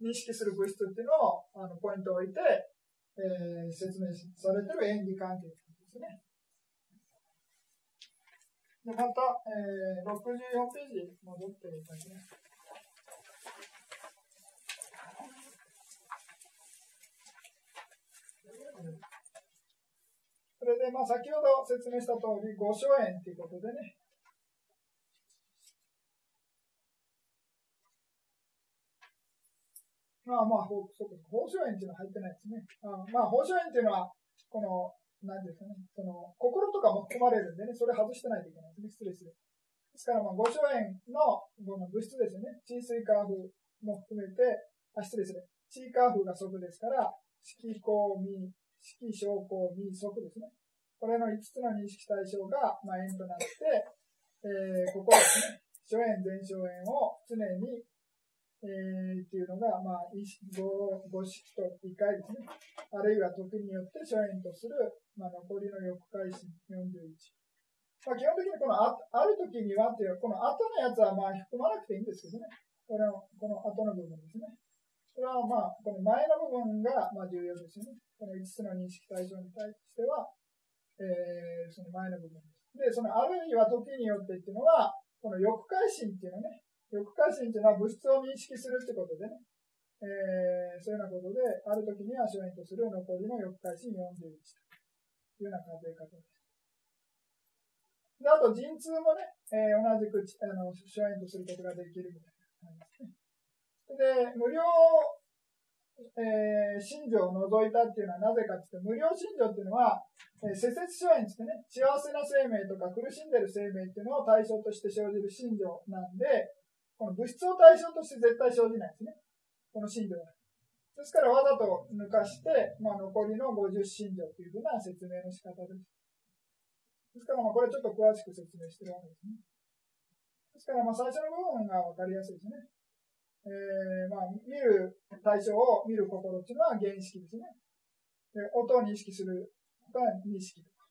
認識する物質っていうのを、あのポイントを置いて、えー、説明されてる縁起関係ですね。で、また、えー、ろくじゅうよんページ戻っていただきます。それで、まあ、先ほど説明した通り、五所縁ということでね、まあまあ、方所縁というのは入ってないですね。あまあ、方所縁というのは、この、何ですかね、その、心とかも含まれるんでね、それ外してないといけないですね、失礼する。ですから、まあ、五所縁の、この物質ですよね、地水火風も含めて、あ、失礼する。地火風が即ですから、色光味、色照光味即ですね。これのいつつの認識対象が、まあ、縁となって、えー、ここですね、所縁、全所縁を常に、えー、っていうのが、まあ、ご識と理解ですね。あるいは得意によって所縁とする、まあ、残りの欲界心よんじゅういち。まあ、基本的にこの あ, ある時にはっていう、この後のやつはまあ含まなくていいんですけどね。これの、この後の部分ですね。これはまあ、この前の部分がまあ重要ですよね。このいつつの認識対象に対しては、えー、その前の部分です。で、そのあるいは時によってっていうのは、この欲界心っていうのね、欲界心っていうのは物質を認識するってことでね、えー、そういうようなことで、ある時には所縁とする残りの欲界心よんじゅういちというような数え方です。で、あと神通もね、えー、同じくあの所縁とすることができるみたいな感じですね。で、無料、えー、信条を除いたっていうのはなぜかっていうと、無料信条っていうのは、えー、世節所縁ってね、幸せな生命とか苦しんでる生命っていうのを対象として生じる信条なんで、この物質を対象として絶対生じないんですね。この信条は。ですからわざと抜かして、まあ、残りのごじゅう信条というふうな説明の仕方です。ですから、まあ、これちょっと詳しく説明してるわけですね。ですから、まあ、最初の部分がわかりやすいですね。えー、まあ、見る対象を見る心っていうのは原識ですね。で、音を認識するが二識とか、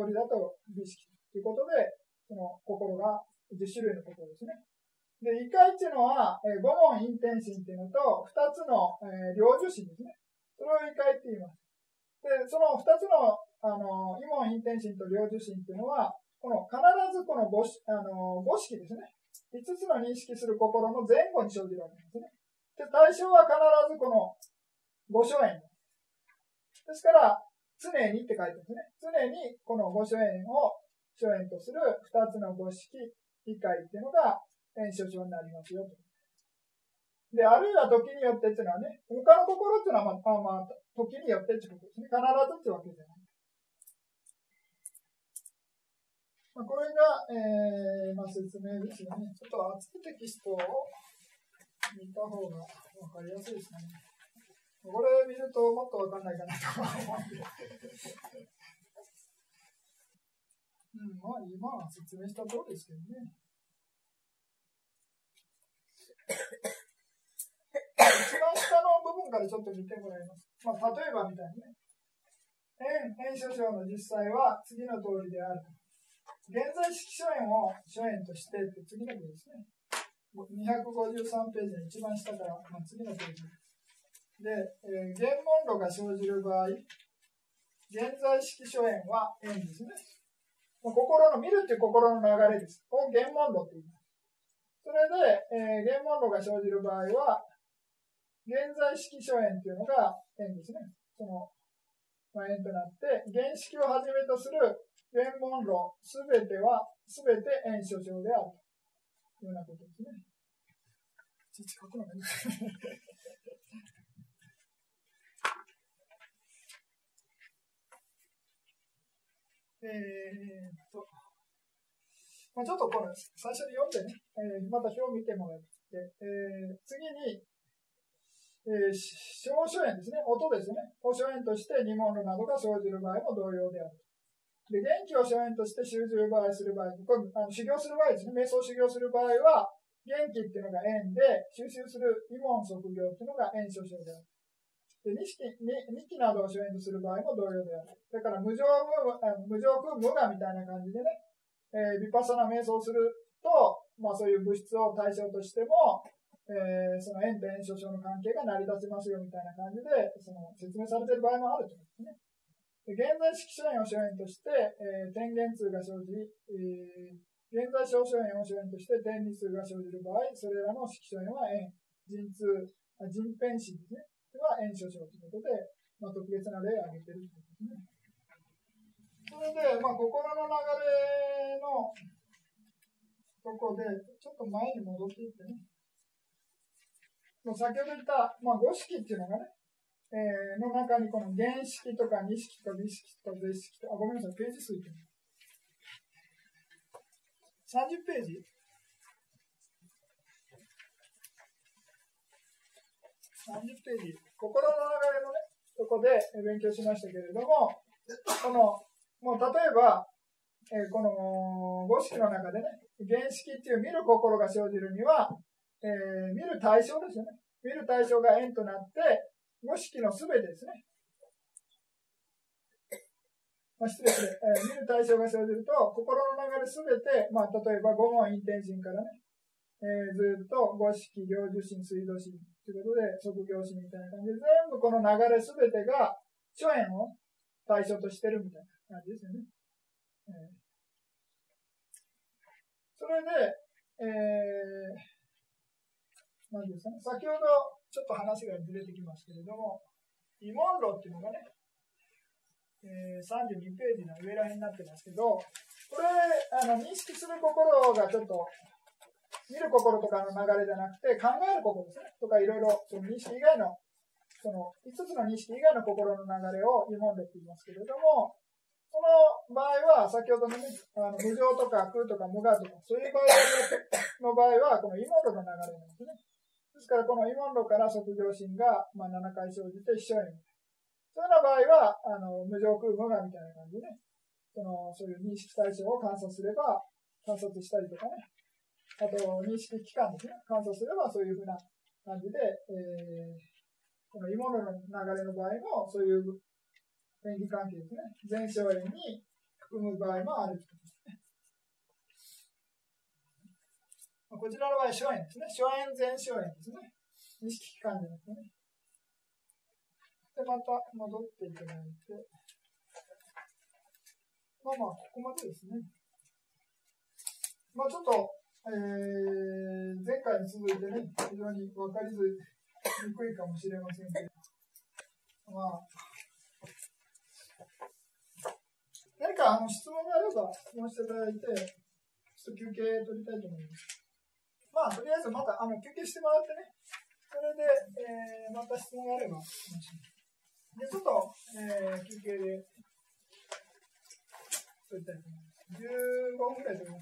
香りだと美識ということで、その心がじゅう種類の心ですね。で、異界っていうのは、えー、五門因天心っていうのと、二つの、えー、領受心ですね。それを異界って言います。で、その二つの、あの、異門因天心と領受心っていうのは、この、必ずこの五、あの、五識ですね。いつつの認識する心の前後に生じるわけですね。で、対象は必ずこの五所縁。ですから、常にって書いてますね。常にこの五所縁を所縁とするふたつの五識理解っていうのが縁所生になりますよと。で、あるいは時によってっていうのはね、他の心っていうのはまあ、まあ、時によってってことですね。必ずってわけじゃない。まあ、これが、えーまあ、説明ですよね。ちょっと厚くテキストを見た方が分かりやすいですね。これ見るともっと分かんないかなと思うんで。うん、まあ今は説明した通りですけどね。一番下の部分からちょっと見てもらいます。まあ、例えばみたいにね。円、円所長の実際は次の通りである。現在式所円を所円としてって次のページですね。にひゃくごじゅうさんページの一番下から、まあ、次のページ。で、えー、原文論が生じる場合、現在式所円は円ですね。もう心の見るっていう心の流れです。これを原文論と言います。それで、えー、原文論が生じる場合は、現在式所円というのが円ですね。その、まあ、円となって、原式をはじめとする原文論、すべては、すべて円所長であるというようなことですね。ちょっと書くのが難しい。えーっと、まあ、ちょっとこれ、最初に読んでね、えー、また表を見てもらって、えー、次に、えー、小所円ですね、音ですね、を所円として二文論などが生じる場合も同様である。で、元気を所円として習字を場合する場合、これあの修行する場合ですね、瞑想修行する場合は、元気っていうのが円で、収集する二文即行っていうのが円所長である。で、二式、二期などを所演とする場合も同様である。だから無常無、無常空無我みたいな感じでね、えー、ヴィパッサナ瞑想すると、まあそういう物質を対象としても、えー、その円と円所長の関係が成り立ちますよみたいな感じで、その説明されている場合もあるということですね。で、現在式所演を所演として、えー、点元数が生じ、えー、現在小所演を所演として点理数が生じる場合、それらの式所演は円、人通、人偏詞ですね。は円所長ということで、まあ、特別な例を挙げているということですね。それで、まあ、心の流れのとこで、ちょっと前に戻っていってね、もう先ほど言った、まあ、五式っていうのがね、えー、の中にこの原式とか二式とか美式と是式とか、あ、ごめんなさい、ページ数ってさんじゅうページさんじゅうページ、心の流れのね、とこで勉強しましたけれども、この、もう例えば、えー、この五式の中でね、原式っていう見る心が生じるには、えー、見る対象ですよね。見る対象が円となって、五式のすべてですね。まあ、失礼して、えー、見る対象が生じると、心の流れすべて、まあ、例えば五問陰転心からね、えー、ずっと五式、行受心、水道心、ということで、即行心みたいな感じで、全部この流れすべてが、所演を対象としてるみたいな感じですよね。えー、それで、えー、なんですかね、先ほどちょっと話がずれてきますけれども、疑問論っていうのがね、えー、さんじゅうにページの上らへんになってますけど、これ、あの認識する心がちょっと、見る心とかの流れじゃなくて、考える心ですね。とか、いろいろ、その認識以外の、その、いつつの認識以外の心の流れを疑問でって言いますけれども、この場合は、先ほどのね、あの無常とか空とか無我とか、そういう場合の場合は、この異問論の流れなんですね。ですから、この異問論から即行心が、まあ、ななかい生じて、非所演。そういうような場合は、あの無常空無我みたいな感じでね、その、そういう認識対象を観察すれば、観察したりとかね、あと、認識期間ですね。観察すれば、そういうふうな感じで、えー、この異物の流れの場合も、そういう演技関係ですね。全所演に含む場合もあるということですね。こちらの場合、所演ですね。所演、全所演ですね。認識期間じゃなくてね。で、また戻っていただいて。まあまあ、ここまでですね。まあ、ちょっと、えー、前回に続いてね、非常に分かりづらにくいかもしれませんけど、まあ、何かあの質問があれば質問していただいて、ちょっと休憩取りたいと思います。まあ、とりあえずまたあの休憩してもらってね、それで、えー、また質問があれば、でちょっと、えー、休憩で取りたいと思います。じゅうごふんぐらいですね。